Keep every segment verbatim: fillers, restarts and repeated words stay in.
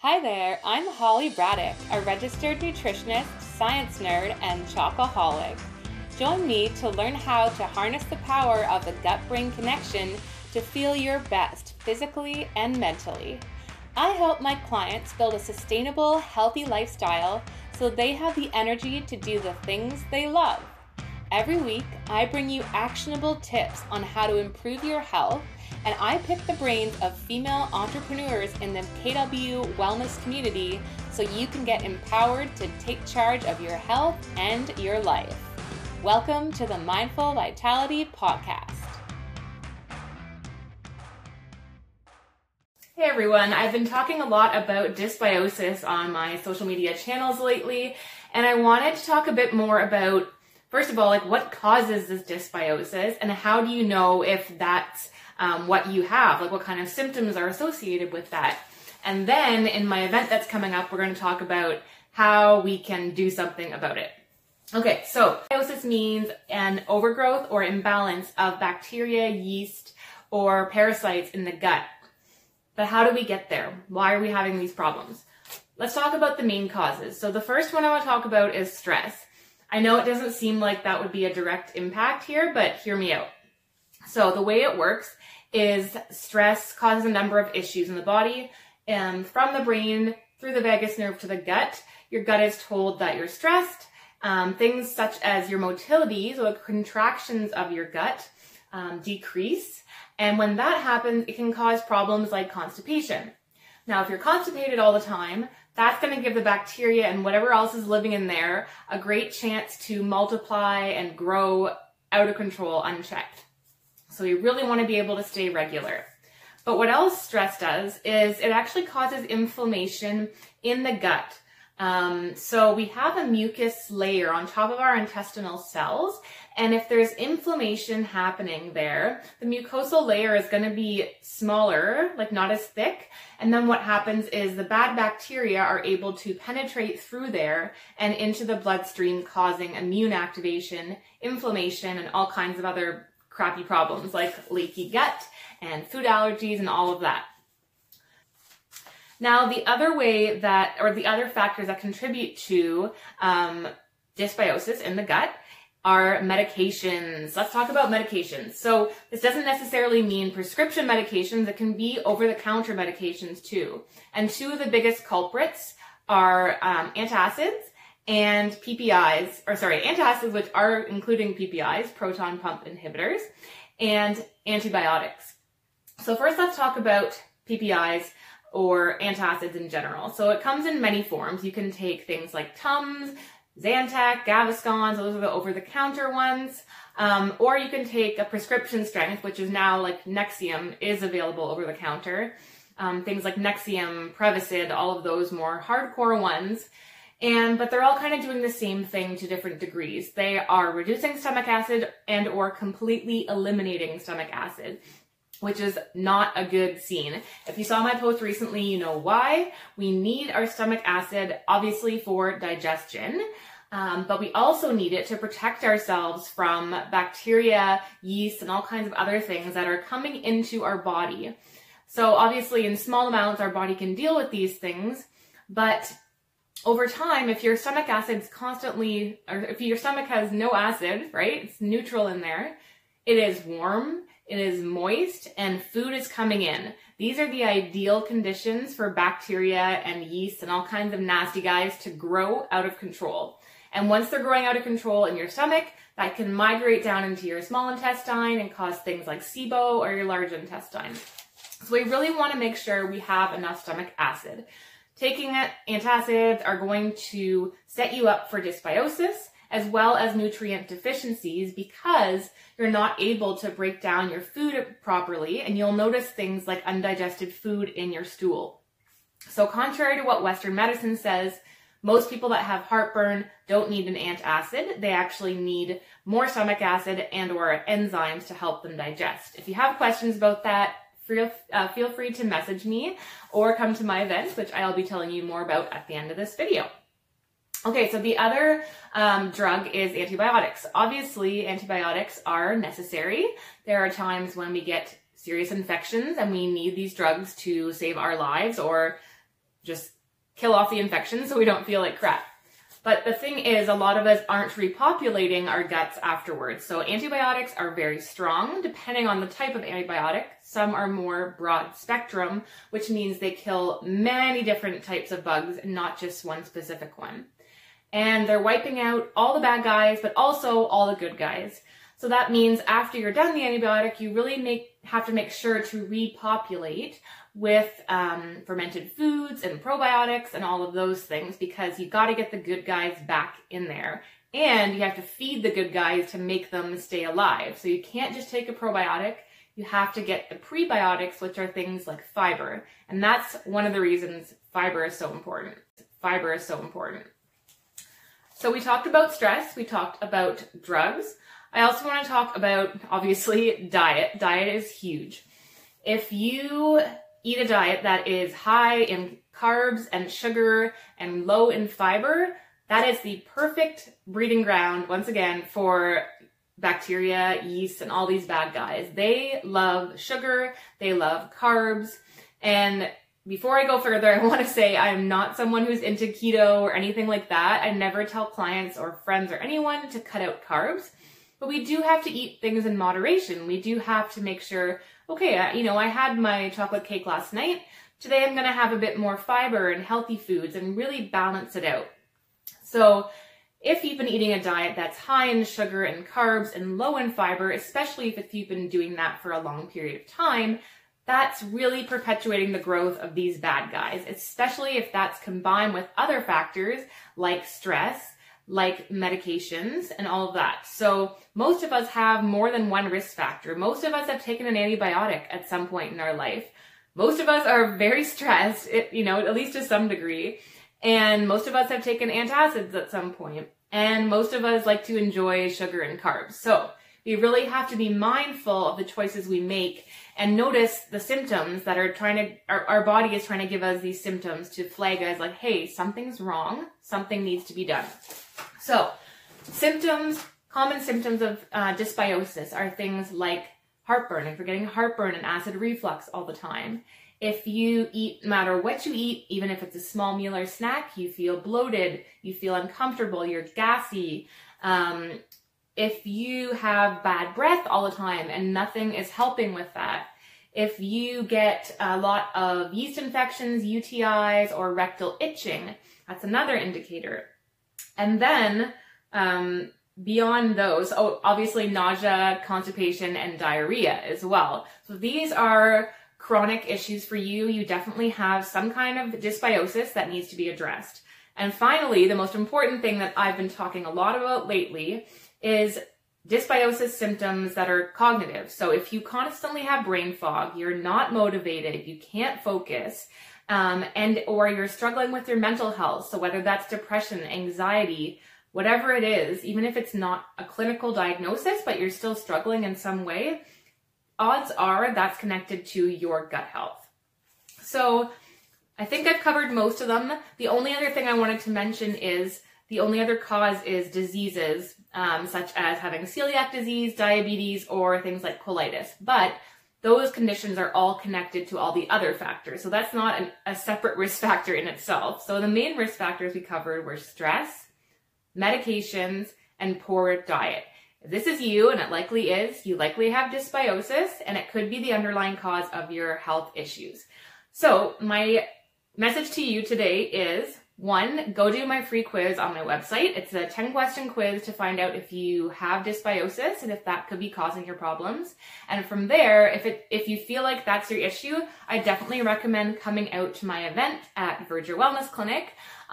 Hi there, I'm Holly Braddock, a registered nutritionist, science nerd, and chocoholic. Join me to learn how to harness the power of the gut-brain connection to feel your best physically and mentally. I help my clients build a sustainable, healthy lifestyle so they have the energy to do the things they love. Every week, I bring you actionable tips on how to improve your health, and I pick the brains of female entrepreneurs in the K W wellness community so you can get empowered to take charge of your health and your life. Welcome to the Mindful Vitality Podcast. Hey everyone, I've been talking a lot about dysbiosis on my social media channels lately, and I wanted to talk a bit more about, first of all, like what causes this dysbiosis and how do you know if that's Um, what you have, like what kind of symptoms are associated with that. And then in my event that's coming up, we're going to talk about how we can do something about it. Okay, so dysbiosis means an overgrowth or imbalance of bacteria, yeast, or parasites in the gut. But how do we get there? Why are we having these problems? Let's talk about the main causes. So the first one I want to talk about is stress. I know it doesn't seem like that would be a direct impact here, but hear me out. So the way it works is stress causes a number of issues in the body, and from the brain through the vagus nerve to the gut. Your gut is told that you're stressed. Um, things such as your motility, so the contractions of your gut, um, decrease. And when that happens, it can cause problems like constipation. Now, if you're constipated all the time, that's going to give the bacteria and whatever else is living in there a great chance to multiply and grow out of control unchecked. So we really want to be able to stay regular. But what else stress does is it actually causes inflammation in the gut. Um, so we have a mucus layer on top of our intestinal cells. And if there's inflammation happening there, the mucosal layer is going to be smaller, like not as thick. And then what happens is the bad bacteria are able to penetrate through there and into the bloodstream, causing immune activation, inflammation, and all kinds of other crappy problems like leaky gut and food allergies and all of that. Now, the other way that, or the other factors that contribute to um, dysbiosis in the gut are medications. Let's talk about medications. So this doesn't necessarily mean prescription medications. It can be over-the-counter medications too. And two of the biggest culprits are um, antacids and P P Is, or sorry, antacids, which are including P P Is, proton pump inhibitors, and antibiotics. So first let's talk about P P Is or antacids in general. So it comes in many forms. You can take things like Tums, Zantac, Gaviscon, so those are the over-the-counter ones. Um, or you can take a prescription strength, which is now like Nexium is available over-the-counter. Um, things like Nexium, Prevacid, all of those more hardcore ones. And, but they're all kind of doing the same thing to different degrees. They are reducing stomach acid and or completely eliminating stomach acid, which is not a good scene. If you saw my post recently, you know why. We need our stomach acid, obviously, for digestion, um, but we also need it to protect ourselves from bacteria, yeast, and all kinds of other things that are coming into our body. So obviously, in small amounts, our body can deal with these things, but over time, if your stomach acid's constantly, or if your stomach has no acid, right, it's neutral in there, it is warm, it is moist, and food is coming in. These are the ideal conditions for bacteria and yeast and all kinds of nasty guys to grow out of control. And once they're growing out of control in your stomach, that can migrate down into your small intestine and cause things like SIBO or your large intestine. So we really want to make sure we have enough stomach acid. Taking antacids are going to set you up for dysbiosis as well as nutrient deficiencies because you're not able to break down your food properly, and you'll notice things like undigested food in your stool. So contrary to what Western medicine says, most people that have heartburn don't need an antacid. They actually need more stomach acid and or enzymes to help them digest. If you have questions about that, Feel, uh, feel free to message me or come to my events, which I'll be telling you more about at the end of this video. Okay, so the other um, drug is antibiotics. Obviously, antibiotics are necessary. There are times when we get serious infections and we need these drugs to save our lives or just kill off the infection so we don't feel like crap. But the thing is, a lot of us aren't repopulating our guts afterwards. So antibiotics are very strong, depending on the type of antibiotic. Some are more broad spectrum, which means they kill many different types of bugs, not just one specific one. And they're wiping out all the bad guys, but also all the good guys. So that means after you're done the antibiotic, you really make have to make sure to repopulate with um, fermented foods and probiotics and all of those things, because you got to get the good guys back in there, and you have to feed the good guys to make them stay alive. So you can't just take a probiotic. You have to get the prebiotics, which are things like fiber. And that's one of the reasons fiber is so important. Fiber is so important. So we talked about stress. We talked about drugs. I also want to talk about, obviously, diet. Diet is huge. If you eat a diet that is high in carbs and sugar and low in fiber, that is the perfect breeding ground, once again, for bacteria, yeast, and all these bad guys. They love sugar, they love carbs. And before I go further, I want to say I'm not someone who's into keto or anything like that. I never tell clients or friends or anyone to cut out carbs. But we do have to eat things in moderation. We do have to make sure, okay, you know, I had my chocolate cake last night. Today I'm going to have a bit more fiber and healthy foods and really balance it out. So if you've been eating a diet that's high in sugar and carbs and low in fiber, especially if you've been doing that for a long period of time, that's really perpetuating the growth of these bad guys, especially if that's combined with other factors like stress, like medications and all of that. So most of us have more than one risk factor. Most of us have taken an antibiotic at some point in our life. Most of us are very stressed, you know, at least to some degree. And most of us have taken antacids at some point. And most of us like to enjoy sugar and carbs. So we really have to be mindful of the choices we make and notice the symptoms that are trying to, our, our body is trying to give us these symptoms to flag us like, hey, something's wrong. Something needs to be done. So symptoms, common symptoms of uh, dysbiosis are things like heartburn. If you're getting heartburn and acid reflux all the time, if you eat, no matter what you eat, even if it's a small meal or snack, you feel bloated, you feel uncomfortable, you're gassy. Um, if you have bad breath all the time and nothing is helping with that, if you get a lot of yeast infections, U T Is, or rectal itching, that's another indicator. And then um, beyond those, oh, obviously nausea, constipation, and diarrhea as well. So these are chronic issues for you. You definitely have some kind of dysbiosis that needs to be addressed. And finally, the most important thing that I've been talking a lot about lately is dysbiosis symptoms that are cognitive. So if you constantly have brain fog, you're not motivated, you can't focus, Um, and or you're struggling with your mental health. So whether that's depression, anxiety, whatever it is, even if it's not a clinical diagnosis, but you're still struggling in some way, odds are that's connected to your gut health. So I think I've covered most of them. The only other thing I wanted to mention is the only other cause is diseases, um, such as having celiac disease, diabetes, or things like colitis. But those conditions are all connected to all the other factors. So that's not an, a separate risk factor in itself. So the main risk factors we covered were stress, medications, and poor diet. If this is you, and it likely is, you likely have dysbiosis, and it could be the underlying cause of your health issues. So my message to you today is, one, go do my free quiz on my website. It's a ten question quiz to find out if you have dysbiosis and if that could be causing your problems. And from there, if it if you feel like that's your issue, I definitely recommend coming out to my event at Verger Wellness Clinic,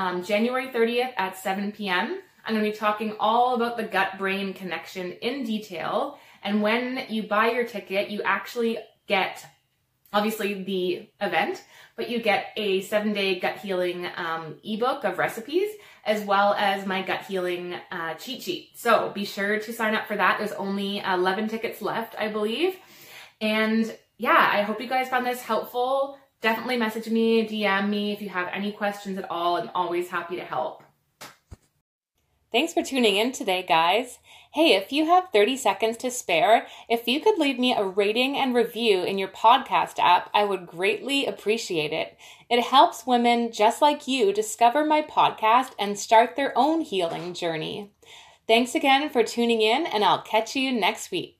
um, January thirtieth at seven p m I'm going to be talking all about the gut-brain connection in detail. And when you buy your ticket, you actually get obviously the event, but you get a seven day gut healing um, ebook of recipes, as well as my gut healing uh, cheat sheet. So be sure to sign up for that. There's only eleven tickets left, I believe. And yeah, I hope you guys found this helpful. Definitely message me, D M me if you have any questions at all. I'm always happy to help. Thanks for tuning in today, guys. Hey, if you have thirty seconds to spare, if you could leave me a rating and review in your podcast app, I would greatly appreciate it. It helps women just like you discover my podcast and start their own healing journey. Thanks again for tuning in, and I'll catch you next week.